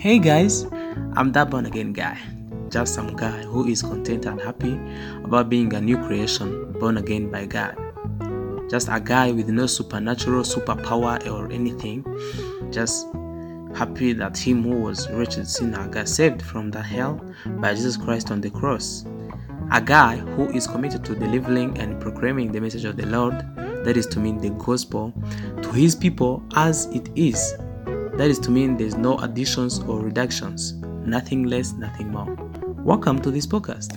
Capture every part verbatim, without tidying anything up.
Hey guys, I'm that born again guy, just some guy who is content and happy about being a new creation born again by God. Just a guy with no supernatural superpower or anything, just happy that him who was wretched sinner got saved from the hell by Jesus Christ on the cross. A guy who is committed to delivering and proclaiming the message of the Lord, that is to mean the gospel, to his people as it is. That is to mean there's no additions or reductions, nothing less, nothing more. Welcome to this podcast.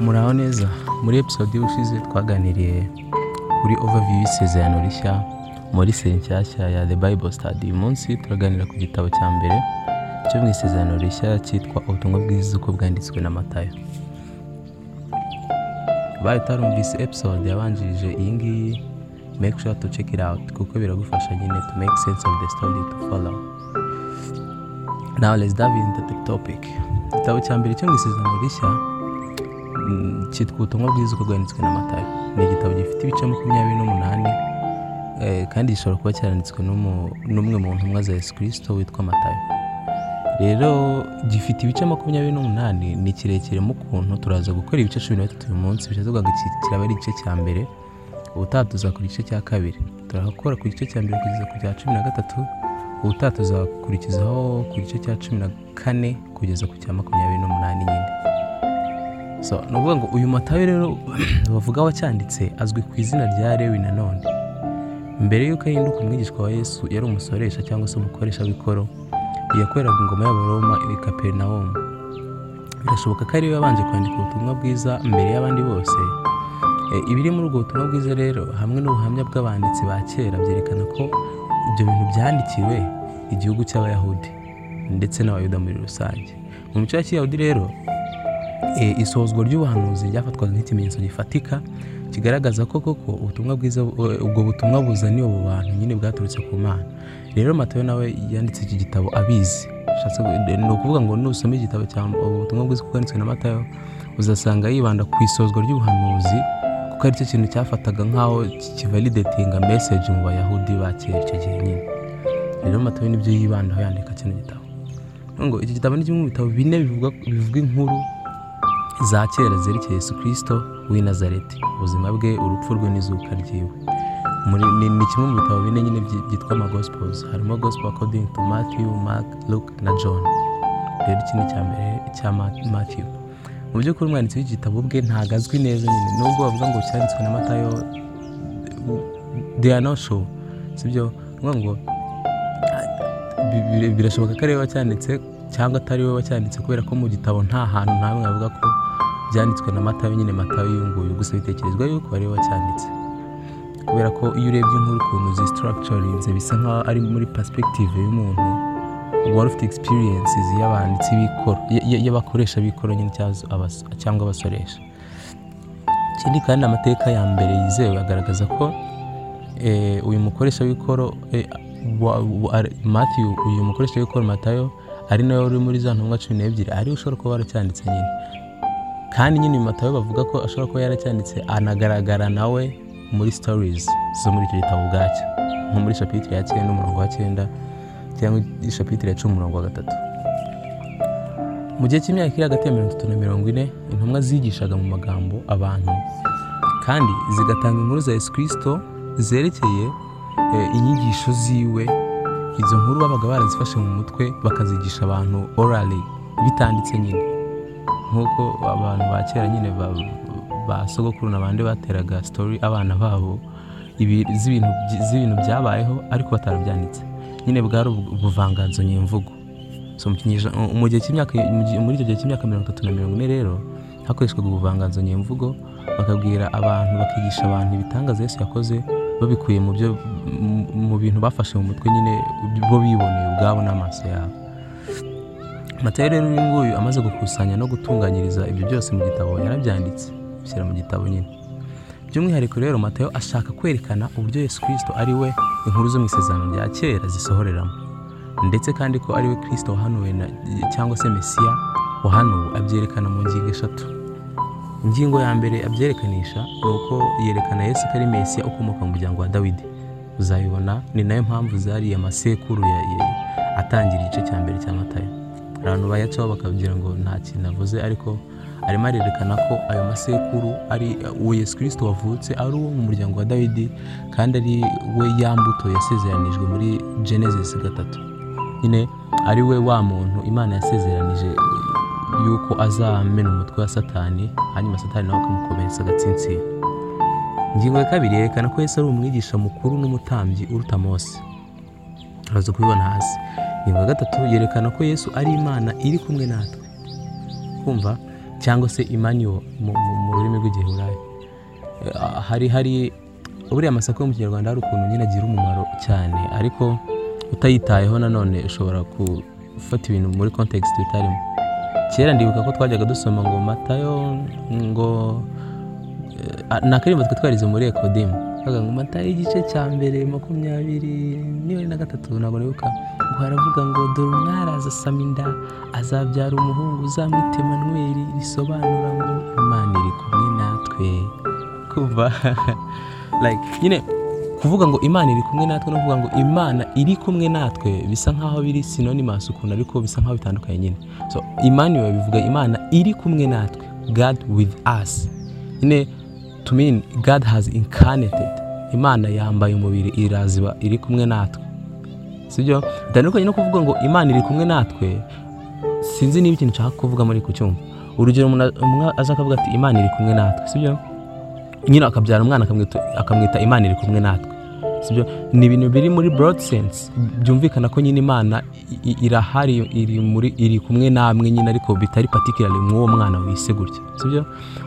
Muraoneza muri episode y'ushize twaganiriye kuri overview y'isezerano rishya muri sencyashya ya The Bible Study. Munsi turaganira ku gitabo cya mbere cyo mu isezerano rishya cyitwa Ubutumwa bwiza uko bwanditswe na Mathew. Bayitarumvise episode yabanjirije iyi ngiyi, make sure to check it out kuko biragufasha nyine to make sense of the story to follow. Now let's dive into the topic. Igitabo cya mbere cyo mu isezerano rishya cyitwa Ubutumwa bwiza uko bwanditswe na Mathew. Ni igitabo gifite ibice makumyabiri n'umunani kandi gishobora kuba cyaranditswe n'umwe mu ntumwa za Yesu Kristo witwa Mathew. Rero gifite ibice makumyabiri n'umunani, ni kirekire mu kuntu turaza gukora ibice cumi na bitatu uyu munsi. Bishatwaga kiraba ari igice cya mbere, ubutaha tuzakora igice cya kabiri, turakora ku gice cya mbere kugeza ku cya cumi na gatatu, ubutaha tuzakurikizaho ku gice cya cumi na kane kugeza ku cya makumyabiri n'umunani nyine. So n'uvuga ngo uyu Mathew rero bavuga wacyanditse azwi ku izina rya Lewi. Nanone mbere yuko ahinduka umwigishwa wa Yesu, yari umusoresha cyangwa se umukoresha w'ikoro yakoreraga ingoma y'Abaroma i Kaperinawumu. Birashoboka ko ari we yabanje kwandika ubutumwa bwiza mbere y'abandi bose. Ibiri muri ubwo butumwa bwiza rero hamwe n'ubuhamya bw'abanditsi ba kera byerekana ko ibyo bintu byandikiwe igihugu cy'Abayahudi ndetse n'Abayuda muri rusange. Mu mico ya Kiyahudi rero isozwa ry'ubuhanuzi ryafatwaga nk'ikimenyetso gifatika kigaragaza ko koko ubutumwa bwiza ubwo butumwa buzaniye abo bantu nyine bwaturutse ku Mana. Rero Mathew nawe yanditse iki gitabo abizi. Shatse no kuvuga ngo nusome igitabo cya ubutumwa bwiza kwanditswe na Mathew uzasanga yibanda ku isozwa ry'ubuhanuzi kuko ari cyo kintu cyafataga nkaho kivalidatinga message mu Bayahudi ba kera cyo gihe. Rero Mathew nibyo yibanda aho yandika kino gitabo. Ngo iki gitabo ni kimwe mu bitabo bine bivuga bivuga inkuru za kera zerekeye Yesu Kristo w'i Nazareti, ubuzima bwe, urupfu rwe n'izuka ryiwe. Ni kimwe mu bitabo bine nyine byitwa ama Gospels, harimo Gospel According to Mathew, Mark, Luke na John. Rero iki ni cya mbere cya Mathew. Mu by'ukuri umwanditsi w'igitabo bwe ntagazwi neza nyine, nubwo bavuga ngo cyanditswe na Mathew they are not sure, sibyo? Ngo birashoboka ko ari we wacyanditse cyangwa atari we wacyanditse kubera ko mu gitabo nta hantu ntamwe avuga ko byanditswe na Mathew nyine. Mathew yunguye gusa bitekerezwa yuko ari we wacyanditse kubera ko iyo urebye inkuru ku nzu structurinze bisa nkaho ari muri perspective y'umuntu wari ufite experiences y'abanditsi b'ikoro y'abakoresha b'ikoro nyine cyangwa abasoresha. Ikindi kandi amateka ya mbere yizewe agaragaza ko uyu mukoresha w'ikoro Mathew uyu mukoresha w'ikoro Mathew ari nawe uri muri za ntumwa cumi n'ebyiri ari ushobora kuba waracyanditse nyine. Kandi nyine Mathew bavuga ko ashobora kuba yaracyanditse anagaragara nawe muri stories zo muri icyo gitabo bwacyo, nko muri chapitre ya cyenda umurongo wa cyenda cyangwa chapitre ya cumi umurongo wa gatatu. Mu gihe cy'imyaka iri hagati ya mirongo itatu na mirongo ine, intumwa zigishaga mu magambo abantu kandi zigatanga inkuru za Yesu Kristo zerekeye inyigisho ziwe. Izo nkuru babaga barazifashe mu mutwe bakazigisha abantu orally bitanditse nyine, nk'uko abantu ba kera nyine ba sogokuru n'abandi bateraga story abana babo z'ibintu z'ibintu byabayeho ariko batarabyanditse nyine bwari ubuvanganzo nyemvugo. So mu gihe cy'imyaka muri icyo gihe cy'imyaka mirongo itatu na mirongo ine rero hakoreshwaga ubuvanganzo nyemvugo bakabwira abantu, bakigisha abantu ibitangaza Yesu yakoze babikuye mu byo mu bintu bafashe mu mutwe nyine bo biboneye ubwabo n'amaso yabo. Mathew rero nguyu amaze gukusanya no gutunganyiriza ibyo byose mu gitabo yarabyanditse bishyira mu gitabo nyine. By'umwihariko rero Mathew ashaka kwerekana uburyo Yesu Kristo ari we inkuru zo mu isezerano rya kera zisohoreramo, ndetse kandi ko ari we Kristo wahanuwe cyangwa se Mesiya wahanuwe abyerekana mu ngingo eshatu. Ingingo ya mbere abyerekanisha nuko yerekana Yesu kari Mesiya ukomoka mu muryango wa Dawidi. Uzayibona ni nayo mpamvu zari amasekuru ya atangira igice cya mbere cya Matayo. Abantu bayacaho bakavugira ngo nta kintu navuze, ariko arimo arerekana ko ayo masekuru ari uwo Yesu Kristo wavutse, ari uwo mu muryango wa Dawidi, kandi ari we yambuto yasezeranijwe muri Genesis gatatu. Nyine ari we wa muntu Imana yasezeranije yuko azamena umutwe wa Satani, hanyuma Satani nawe akamukomeretsa agatsinsi. Ingingo ya kabiri yerekana ko Yesu ari umwigisha mukuru n'umutambyi uruta Mose. Araza kubibona hasi. Ingingo ya gatatu yerekana ko Yesu ari Imana iri kumwe natwe. Kumva cyangwa se Immanuel mu rurimi rw'Igiheburayi. Hari hari uburiya amasako yo mu Kinyarwanda hari ukuntu nyine agira umumaro cyane, ariko utayitayeho nanone ushobora gufata ibintu muri context utarimo. Kera ndibuka ko twajyaga dusoma ngo Matayo ngo nakaririmbo twarize muri Ekodemu kaga ngo Matayo igice cya mbere makumyabiri niwe na gatatu ntabwo nibuka, ngo haravuga ngo dore umwaraza Saminda azabyara umuhungu uzamwita Emmanuel, risobanura ngo Imana iri kumwe natwe. Kuva like nyine kuvuga ngo Imana iri kumwe natwe no kuvuga ngo Imana iri kumwe natwe bisa nkaho biri synonymous ukuntu, ariko bisa nkaho bitandukanye nyine. So Immanuel bivuga Imana iri kumwe natwe, God with us. Nyine to mean God has incarnated. Imana yambaye umubiri iraziba iri kumwe natwe, sibyo? Bitandukanye no kuvuga ngo Imana iri kumwe natwe. Sinzi niba ikintu nshaka kuvuga muri ku cyumva. Urugero umuntu aza akavuga ati Imana iri kumwe natwe, sibyo? Nyina akabyara umwana akamwita Imana iri kumwe natwe, sibyo? Ni ibintu biri muri broad sense, byumvikana ko nyina Imana irahari, iri muri, iri kumwe namwe nyina, ariko bitari particularly mu uwo mwana wise gutya, sibyo?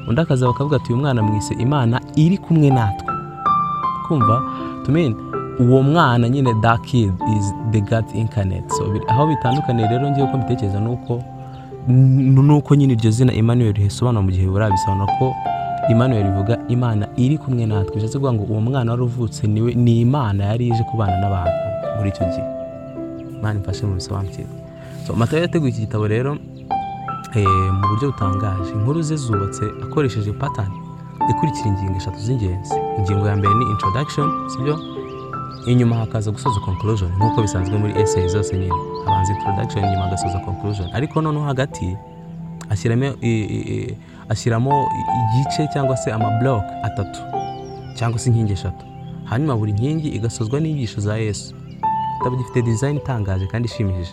Undi akaza bakavuga ati uyu mwana mwise Imana iri kumwe natwe. Kumva to mean uwo mwana nyine that kid is the God incarnate. So aho bitandukaniye rero ngiye uko mbitekereza nuko nuko nyine iryo zina Emmanuel risobanura mu gihe burabi bisobanura ko Emmanuel ivuga Imana iri kumwe natwe, bivuze ngo uwo mwana waruvutse niwe ni Imana yari ije kubana n'abantu muri icyo gihe. Imana ifashe mu bisobanukiro. So Matayo yateguye iki gitabo rero eh mu buryo butangaje, inkuru ze zubatse akoresheje pattern ikurikira ingingo eshatu z'ingenzi. Ingingo ya mbere ni introduction, sibyo? Inyuma hakaza gusoza conclusion nkuko bisanzwe muri essay zose, nyine habanza introduction nyuma agasoza conclusion, ariko none hagati ashyiramo ashyiramo igice cyangwa se ama block atatu cyangwa se inkingi eshatu, hanyuma buri nkingi igasozwa n'inyigisho za Yesu. Tabwo gifite design itangaje kandi ishimishije.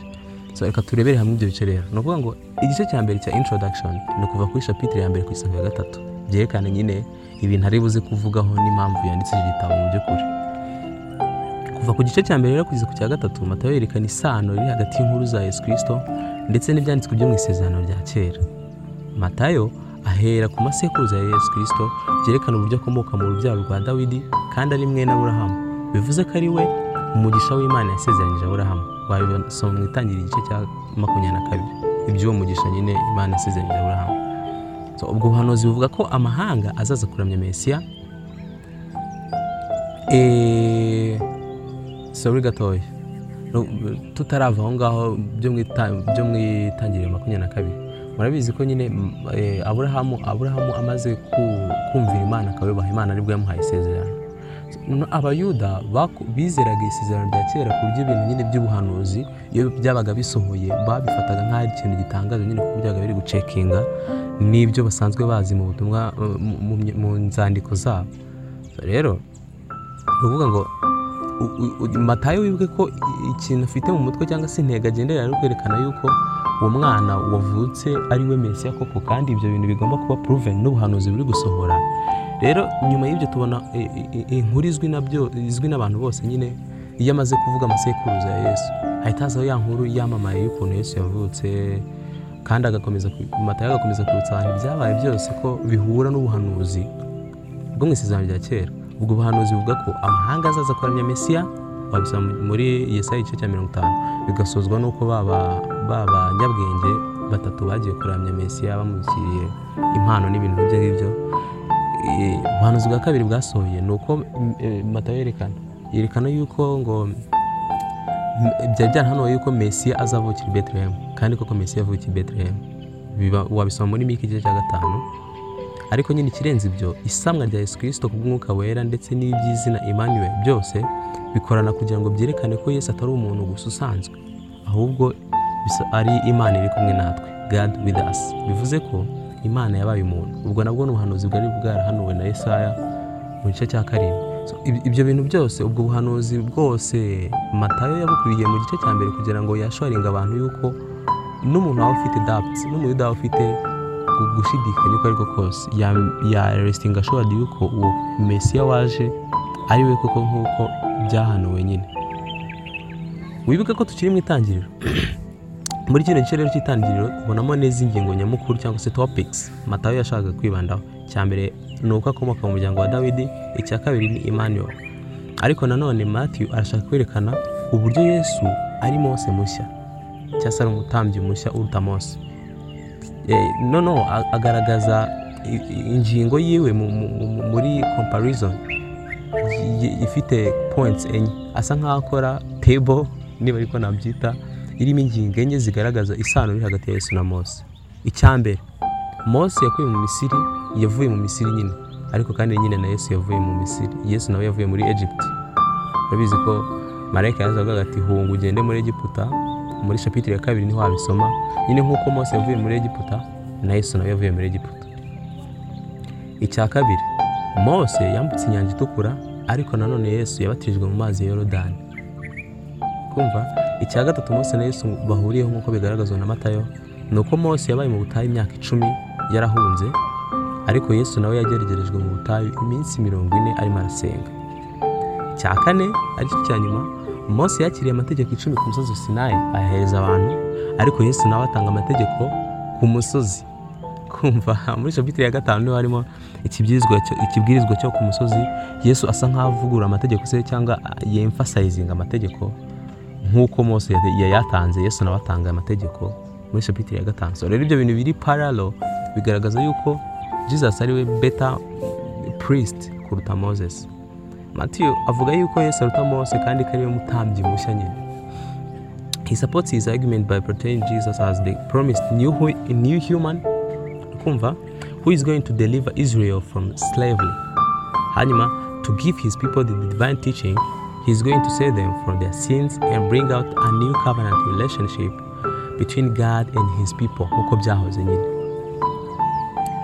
So reka turebere hamwe ibyo bice rero. Nuvuga ngo igice cya mbere cya introduction ni kuva kuri chapitre ya mbere ku isanga ya gatatu, byerekana nyine ibintu ari buze kuvugaho n'impamvu yanditse iki gitabo mu by'ukuri. Kuva ku gice cya mbere rero kugeza ku cya gatatu, Matayo yerekana isano iri hagati y'inkuru za Yesu Kristo ndetse n'ibyanditswe byo mu isezerano rya kera. Matayo ahera ku masekuruza ya Yesu Kristo, byerekana uburyo akomoka mu rubyaro rwa Dawidi kandi ari mwene Aburahamu, bivuze ko ari we umugisha w'Imana yasezeranije Aburahamu. Wabisoma mu itangiriro igice cya makumyabiri na kabiri ibyo umugisha nyine Imana yasezeranije Aburahamu. So ubwo buhanuzi buvuga ko amahanga azaza kuramya Mesiya. eh sorry gatoye no tutarava aho ngaho byo byo mwitangirira makumyabiri na kabiri. Murabizi ko nyine Aburahamu Aburahamu amaze kumvira Imana akabaha Imana aribwo yamuhaye isezerano. Abayuda bizeraga isezerano rya kera ku by'ibintu nyine by'ubuhanuzi, iyo byabaga bisohoye babifataga nka ikintu gitangaje nyine ku byabaga biri gucekinga n'ibyo basanzwe bazi mu butumwa mu nzandiko zabo. Rero uvuga ngo Matayo wibuke ko ikintu afite mu mutwe cyangwa se intego agendera ari kwerekana yuko uwo mwana wavutse ari we Mesiya koko, kandi ibyo bintu bigomba kuba proven n'ubuhanuzi buri gusohora. Rero nyuma y'ibyo tubona inkuru izwi nabyo izwi n'abantu bose nyine yamaze kuvuga amasekuruza ya Yesu, ahita hazaho ya nkuru yamamaye y'ukuntu Yesu yavutse, kandi agakomeza Matayo agakomeza kwibutsa abantu ibyabaye byose ko bihura n'ubuhanuzi bwo mu isezerano rya kera. Ubwo buhanuzi buvuga ko amahanga azaza kuramya Mesiya, wabisoma muri Yesaya igice cya mirongo itanu, bigasozwa n'uko baba b'abanyabwenge batatu bagiye kuramya Mesiya bamushyiriye impano n'ibintu ibyo ngibyo. Ubuhanuzi bwa kabiri bwasohoye nuko Matayo yerekana yerekana yuko ngo byajyana hano yuko Mesiya azavukira i Bethlehem, kandi koko Mesiya avukira i Bethlehem. Wabisoma muri Mika igice cya gatanu Ariko nyine ikirenze ibyo, isamwa rya Yesu Kristo kubw'umwuka wera ndetse n'iby'izina Emmanuel byose bikorana kugira ngo byerekane ko Yesu atari umuntu gusa usanzwe, ahubwo ari Imana iri kumwe natwe, God with us. Bivuze ko Imana yabaye umuntu. Ubwo nabwo n'ubuhanuzi bwari bwarahanuwe na Yesaya mu gice cya karindwi. So, ibyo bintu byose, ubwo buhanuzi bwose Matayo yabukuriye mu gice cya mbere kugira ngo yashoringe abantu yuko n'umuntu waba ufite doubts, n'umuyuda waba ufite gushidikanya uko ariko kose, ya resting assured yuko uwo Mesiya waje ari we koko nk'uko byahanuwe nyine. Wibuke ko tukiri mu itangiriro. Muri kino gice rero cy'itangiriro ubonamo neza ingingo nyamukuru cyangwa se topics Matayo yashakaga kwibandaho. Cya mbere ni uko akomoka mu muryango wa Dawidi, icya kabiri ni Emmanuel. Ariko nanone Mathew arashaka kwerekana uburyo Yesu ari Mose mushya, cyangwa se ari umutambyi mushya uruta Mose. No no agaragaza ingingo yiwe muri comparison ifite points enye, asa nkaho akora table niba ariko nabyita, irimo ingingo enye zigaragaza isano iri hagati ya Yesu na Mose. Icyambere, Mose yakuye mu Misiri, yavuye mu Misiri nyine, ariko kandi nyine na Yesu yavuye mu Misiri. Yesu nawe yavuye muri Egypt. Babizi ko marayika yazaga ati hunga ugende muri Egypt, muri chapitre ya kabiri niho abisoma. Nyine nkuko Mose yavuye muri Egypt, na Yesu nawe yavuye muri Egypt. Icya kabiri, Mose yambutse inyanja itukura, ariko nanone Yesu yabatijwe mu mazi ya Yorodani. Kumva, icya gatatu Mose na Yesu bahuriyeho nk'uko bigaragazwa na Matayo, nuko Mose yabaye mu butayu imyaka icumi yarahunze, ariko Yesu nawe yageragerejwe mu butayu iminsi mirongo ine arimo arasenga. Icya kane ariko icya nyuma, Mose yakiriye amategeko icumi ku musozi Sinayi ahereza abantu, ariko Yesu nawe atanga amategeko ku musozi. Kumva, muri chapitre ya gatanu niho harimo ikibyizwa ikibwirizwa cyo ku musozi. Yesu asa nk'avugura amategeko se cyangwa yemphasizing amategeko nkuko Mose yayatanze, Yesu nawe atanga amategeko muri chapitre ya gatanu. So rero ibyo bintu biri parallel bigaragaza yuko Jesus ari we better priest kuruta Moses. Mathew avuga yuko Yesu aruta Mose kandi kariye umutambyi mushya nyine. He supports his argument by portraying Jesus as the promised new new human, kumva, who is going to deliver Israel from slavery. Hanyuma, to give his people the divine teaching, he is going to save them from their sins and bring out a new covenant relationship between God and his people. Uko byahoze nyine.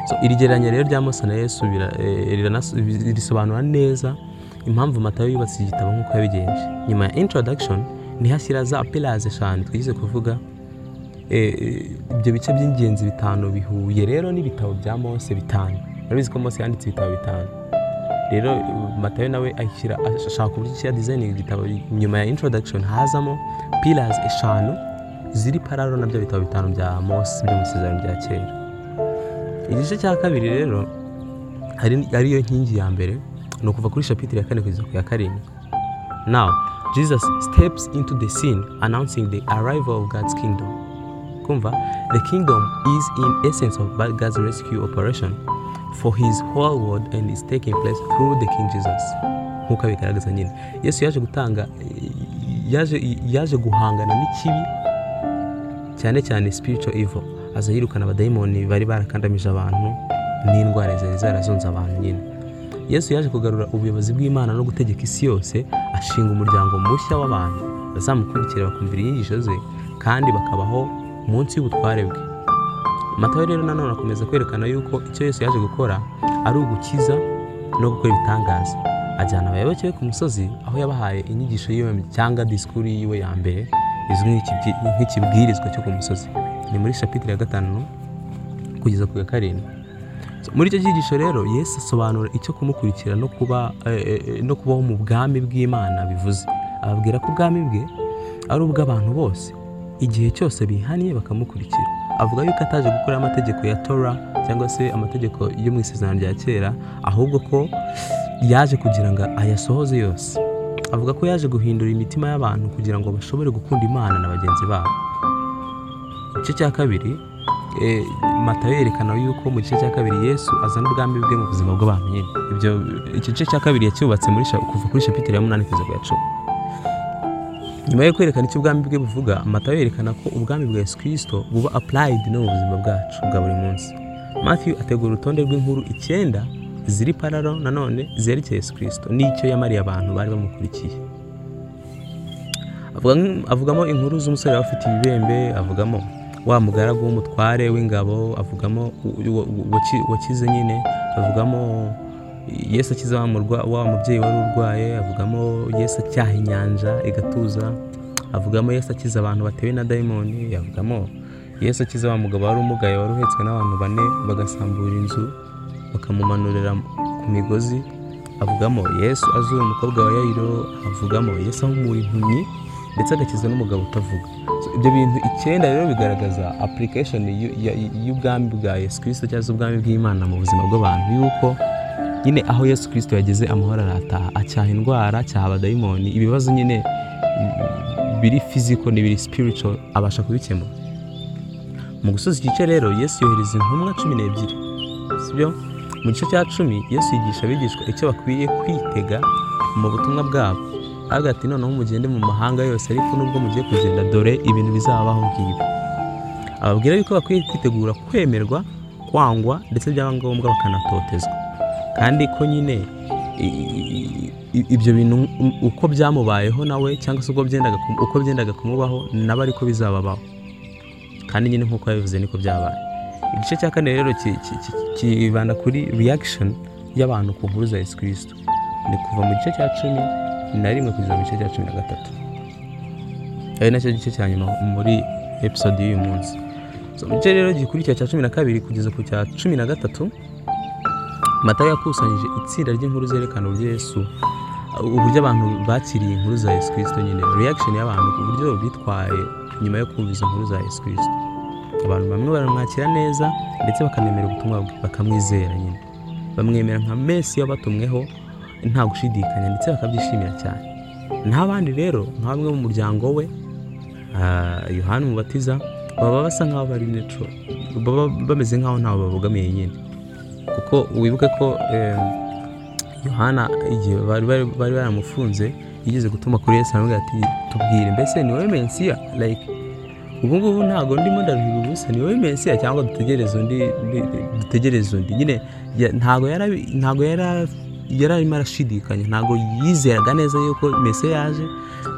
So irigeranya rero rya Mose na Yesu birisobanura neza impamvu Matayo yubatse igitabo nk'uko yabigenje. Nyuma ya introduction ni hashyira za pillars eshanu twize kuvuga. Ibyo bice by'ingenzi bitanu bihuye rero n'ibitabo bya Mose bitanu. Barabizi ko Mose yanditse ibitabo bitanu. Rero Matayo nawe ashyira ashaka kubyishyira designing igitabo nyuma ya introduction hazamo pillars eshanu ziri parallel nabyo bitabo bitanu bya Mose byo mu Isezerano rya kera. Igice cya kabiri rero hari ariyo nkingi ya mbere no kuva kuri chapitre ya kane kugeza ku ya karindwi. Now Jesus steps into the scene announcing the arrival of God's kingdom. Kumva, the kingdom is in essence of God's rescue operation for his whole world and is taking place through the King Jesus. Nkuko bigaragaza nyine, Yesu yaje gutanga yaje yaje guhangana n'ikibi, cyane cyane spiritual evil, azahirukana abadayimoni bari barakandamije abantu n'indwara zari zarazonze abantu nyine. Yesu yaje kugarura ubuyobozi bw'Imana no gutegeka isi yose, ashinga umuryango mushya w'abantu bazamukurikira bakumvira inyigisho ze kandi bakabaho munsi y'ubutware bwe. Matayo rero nanone akomeza kwerekana yuko icyo Yesu yaje gukora ari ugukiza no gukora ibitangaza. Ajyana abayoboke be ku musozi aho yabahaye inyigisho yiwe cyangwa disikuru yiwe ya mbere izwi nk'ikibwirizwa cyo ku musozi. Ni muri chapitre ya gatanu kugeza ku ya karindwi. Muri icyo cyigisho rero Yesu asobanura icyo kumukurikira no kuba no kubaho mu bwami bw'Imana bivuze. Ababwira ko ubwami bwe ari ubw'abantu bose igihe cyose bihaniye bakamukurikira. Avuga yuko ataje gukora amategeko ya Torah cyangwa se amategeko yo mu Isezerano rya kera, ahubwo ko yaje kugira ngo ayasohoze yose. Avuga ko yaje guhindura imitima y'abantu kugira ngo bashobore gukunda Imana na bagenzi babo. Igice cya kabiri, eh Matayo yerekana yuko mu gice cya kabiri Yesu azana ubwami bwe mu buzima bw'abantu nyine. Ibyo igice cya kabiri yacyubatse muri kuva kuri chapitre ya munani kugeza ku ya cumi. Nyuma yo kwerekana icyo ubwami bwe buvuga, Matayo yerekana ko ubwami bwa Yesu Kristo buba applied no mu buzima bwacu bwa buri munsi. Matthew ategura urutonde rw'inkuru icyenda ziri pararo nanone zerekeye Yesu Kristo n'icyo yamariye abantu bari bamukurikiye. Avuga avugamo inkuru z'umusore afite ibibembe, avugamo wa mugaragu w'umutware w'ingabo, avugamo wakize nyine, avugamo Yesu akiza wa mubyeyi wari urwaye, avugamo Yesu cyaha inyanja igatuza, avugamo Yesu akiza abantu batewe na daimoni, avugamo Yesu akiza wa mugabo wari umugaye wari uhetswe n'abantu bane bagasambura inzu bakamumanurira ku migozi, avugamo Yesu azura umukobwa wa Yairo, avugamo Yesu ahumura impumyi ndetse agakiza n'umugabo utavuga. So, ibyo bintu icyenda rero bigaragaza application y'ubwami bwa Yesu Kristo cyangwa ubwami bw'Imana mu buzima bw'abantu, yuko nyine aho Yesu Kristo yageze amahoro arataha, acyaha indwara, acyaha abadayimoni, ibibazo nyine biri physical n'ibiri spiritual abasha kubikemura. Mu gusoza iki cyo rero Yesu yohereza intumwa cumi n'ebyiri, sibyo? Mu gice cya cumi Yesu yigisha abigishwa icyo bakwiye kwitega mu butumwa bwabo, avuga ati noneho mugende mu mahanga yose, ariko nubwo mugiye kugenda dore ibintu bizabaho ngibi. Ababwira yuko bakwiye kwitegura kwemerwa, kwangwa ndetse byaba ngombwa bakanatotezwa, kandi ko nyine ibyo bintu uko byamubayeho nawe cyangwa se uko byendaga uko byendaga kumubaho nabari ko bizababaho, kandi nyine nkuko yabivuze niko byabaye. Igice cya kane rero kibanda kuri reaction y'abantu ku nkuru za Yesu Kristo, ni kuva mu gice cya cumi na rimwe kugeza mu gice cya cumi na gatatu. Ari nacyo gice cya nyuma muri episode y'uyu munsi. So mu gice rero gikurikira cya cumi na kabiri kugeza ku cya cumi na gatatu, Matayo yakusanyije itsinda ry'inkuru zerekana uburyo Yesu uburyo abantu bakiriye inkuru za Yesu Kristo, nyine reaction y'abantu ku buryo bitwaye nyuma yo kumva izo nkuru za Yesu Kristo. Abantu bamwe baramwakira neza ndetse bakanemera ubutumwa bwe, bakamwizera nyine, bamwemera nka Mesiya yabatumweho nta gushidikanya ndetse bakabyishimira cyane. N'abandi rero nka bamwe mu muryango we Yohana Umubatiza baba basa nk'aho bari neco, baba bameze nk'aho ntawe babogamiye nyine, kuko wibuke ko Yohana igihe bari baramufunze yigeze gutuma kuri Yesu aravuga ati tubwire mbese ni wowe Mesiya, like ubu ngubu ntago ndimo ndabivuga gusa ni wowe Mesiya cyangwa dutegereze undi dutegereze undi nyine. Ntago yari ntago yari yari marashidikanye, ntago yizeraga neza yuko Mesiya yaje,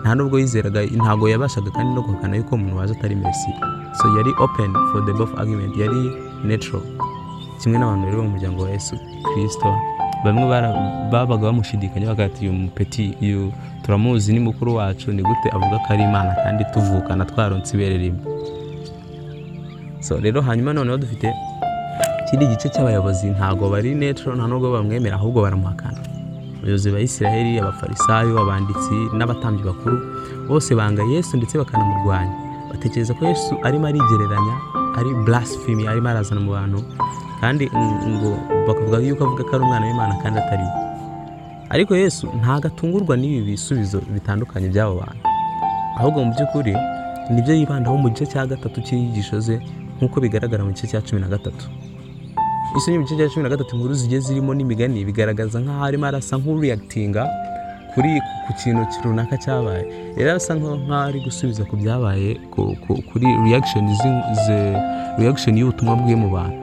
nta nubwo yizeraga, ntago yabashaga kandi no guhakana yuko umuntu waje atari Mesiya. So yari open for the both argument, yari neutral, kimwe n'abantu bari mu muryango wa Yesu Kristo. Bamwe babaga bamushidikanye bagati uyu mupeti uyu turamuzi ni mukuru wacu, ni gute avuga ko ari Imana kandi tuvukana twaronse ibere rimwe? So rero hanyuma none dufite ikindi gice cy'abayobozi ntago bari neutral, nta nubwo bamwemera ahubwo baramuhakana. Abayobozi ba Isiraheli, abafarisayo, abanditsi n'abatambyi bakuru bose banga Yesu ndetse bakanamurwanya, batekereza ko Yesu arimo arigereranya, ari blasphemy, arimo arazana mu bantu, kandi ngo bakavuga yuko avuga ko ari umwana w'Imana kandi atari we. Ariko Yesu ntagatungurwa n'ibi bisubizo bitandukanye by'abo bantu, ahubwo mu by'ukuri nibyo yibandaho mu gice cya gatatu cy'inyigisho ze, nk'uko bigaragara mu gice cya cumi na gatatu. Iso mu gice cya cumi na gatatu inkuru zigiye zirimo n'imigani bigaragaza nk'aho arimo arasa nk'ureactinga kuri ku kintu runaka cyabaye, yari asa nk'aho ari gusubiza ku byabaye kuri reaction ze, reaction y'ubutumwa bwe mu bantu.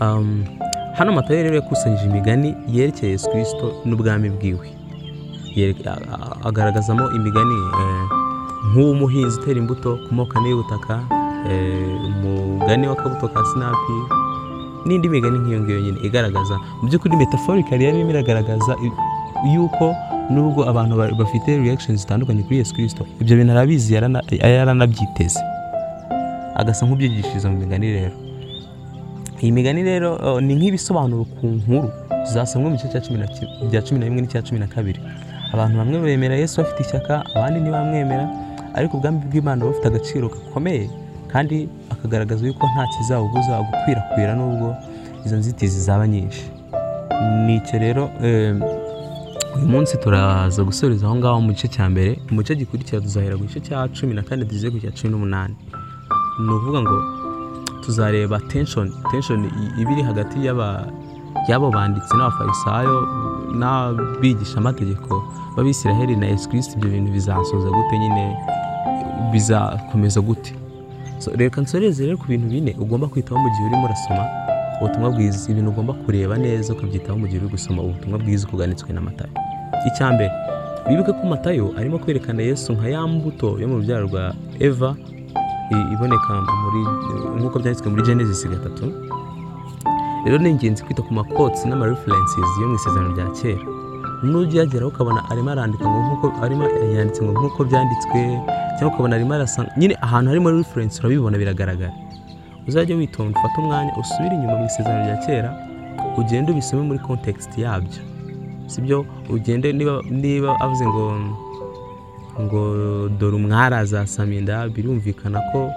Um, hano Matayo rero yakusanyije imigani yerekeye Yesu Kristo n'ubwami bwiwe, agaragazamo imigani eh, nk'umuhinzi utera imbuto ku mokane y'ubutaka, eh, umugani w'akabuto ka sinapi n'indi migani nk'iyo ngiyo nyine igaragaza mu by'ukuri metaphorically yari igaragaza yuko nubwo abantu bafite reactions zitandukanye kuri Yesu Kristo, ibyo bintu arabizi, yaranabyiteze, agasa nk'ubyigishiriza mu migani. Rero iyi migani rero uh, ni nk'ibisobanuro ku nkuru zasanzwe mu gice cya cumi na rimwe n'icya cumi na kabiri. Abantu bamwe bemera Yesu afite ishyaka, abandi ntibamwemera, ariko ubwami bw'Imana bufite agaciro gakomeye kandi akagaragaza yuko nta kizabubuza gukwirakwira nubwo izo nzitizi zaba nyinshi. Nicyo rero uyu munsi turaza gusoreza aho ngaho mu gice cya mbere. Mu gice gikurikira tuzahera ku gice cya cumi na kane tugeze ku cya cumi n'umunani. Ni ukuvuga ngo tuzareba tension tension ibiri hagati y'aba y'abo banditsi n'abafarisayo n'abigisha amategeko b'Abisiraheli na Yesu Kristo. Ibyo bintu bizasoza gute, nyine bizakomeza gute? So reka nsoreze rero ku bintu bine ugomba kwitaho mu gihe urimo urasoma ubutumwa bwiza, ibintu ugomba kureba neza ukabyitaho mu gihe uri gusoma ubutumwa bwiza ukuganitswe na Matayo. Icyambere, bibuke ko Matayo arimo kwerekana Yesu nka yambuto yo mu rubyaro rwa Eva iboneka muri nk'uko byanditswe muri Genesis three. Rero ni ingenzi kwita ku makotsi n'ama references yo mu isezerano rya kera. Nugeraho ukabona arimo arandika ngo nk'uko arimo yanditse ngo nk'uko byanditswe, cyangwa ukabona arimo arasa nyine ahantu harimo reference urabibona biragaragara. Uzajya witonda, fata umwanya usubire inyuma mu isezerano rya kera ugende ubisome muri context yabyo. Sibyo ugende niba niba avuze ngo ngo dore umwara azasamye nda, birumvikana ko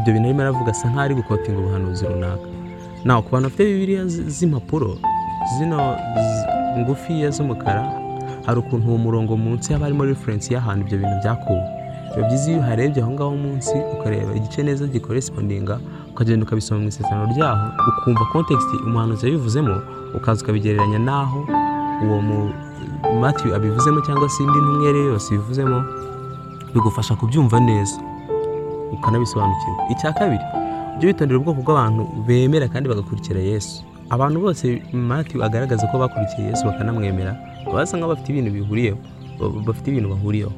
ibyo bintu arimo aravuga asa nkaho ari gukotinga ubuhanuzi runaka. Naho ku bantu bafite Bibiliya z'impapuro zino ngufiya z'umukara, hari ukuntu uwo murongo munsi haba harimo reference y'ahantu ibyo bintu byakuwe. Biba byiza iyo uharebye aho ngaho munsi ukareba igice neza gikorespondinga, ukagenda ukabisoma mu isezerano ryaho ukumva context umuhanuzi abivuzemo, ukaza ukabigereranya naho uwo mu Mathew abivuzemo cyangwa se indi ntumwe yose bivuzemo, bigufasha kubyumva neza ukanabisobanukirwa. Icya kabiri, ibyo bitondera ubwoko bw'abantu bemera kandi bagakurikira Yesu. Abantu bose Mathew agaragaza ko bakurikiye Yesu bakanamwemera basa nka bafite ibintu bihuriyeho, bafite ibintu bahuriyeho.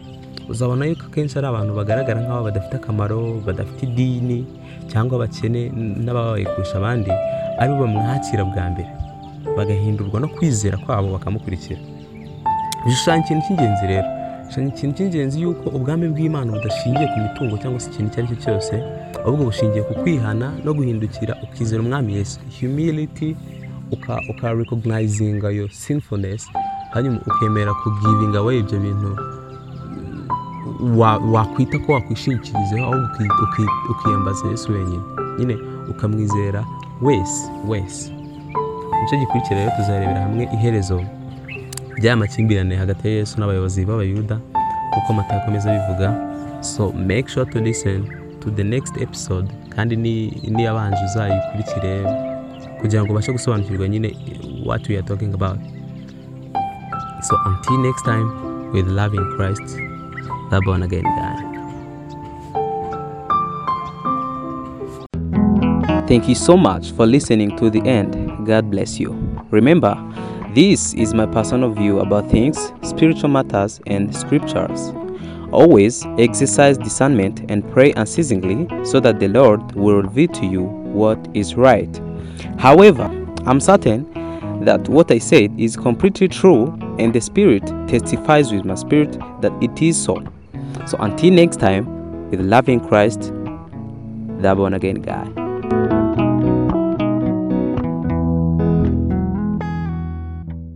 Uzabona yuko kenshi ari abantu bagaragara nk'abo badafite akamaro, badafite idini cyangwa bakene n'ababaye kurusha abandi, ari bo bamwakira bwa mbere bagahindurwa no kwizera kwabo bakamukurikira. Igishushanyo cy'ingenzi rero, igishushanyo cy'ingenzi yuko ubwami bw'Imana budashingiye ku mitungo cyangwa se ikintu icyo ari cyo cyose, ahubwo bushingiye ku kwihana no guhindukira ukizera umwami Yesu. Humility, uka uka recognizing your sinfulness, hanyuma ukemera ku giving away ibyo bintu wakwita ko wakwishingikirizeho, ahubwo ukiyambaza Yesu wenyine, nyine ukamwizera wese wese. Icyo gikurikira rero tuzarebera hamwe iherezo ry'amakimbirane hagati ya Yesu n'abayobozi b'Abayuda kuko Matayo akomeza bivuga. So make sure to listen to the next episode, kandi ni ni abanje uzayikurikire kugira ngo bashe gusobanukirwa nyine what we are talking about. So until next time, with love in Christ, the born again guy. Thank you so much for listening to the end. God bless you. Remember, this is my personal view about things, spiritual matters and scriptures. Always exercise discernment and pray unceasingly so that the Lord will reveal to you what is right. However, I'm certain that what I said is completely true, and the Spirit testifies with my spirit that it is so. So until next time, with love in Christ, the born again guy.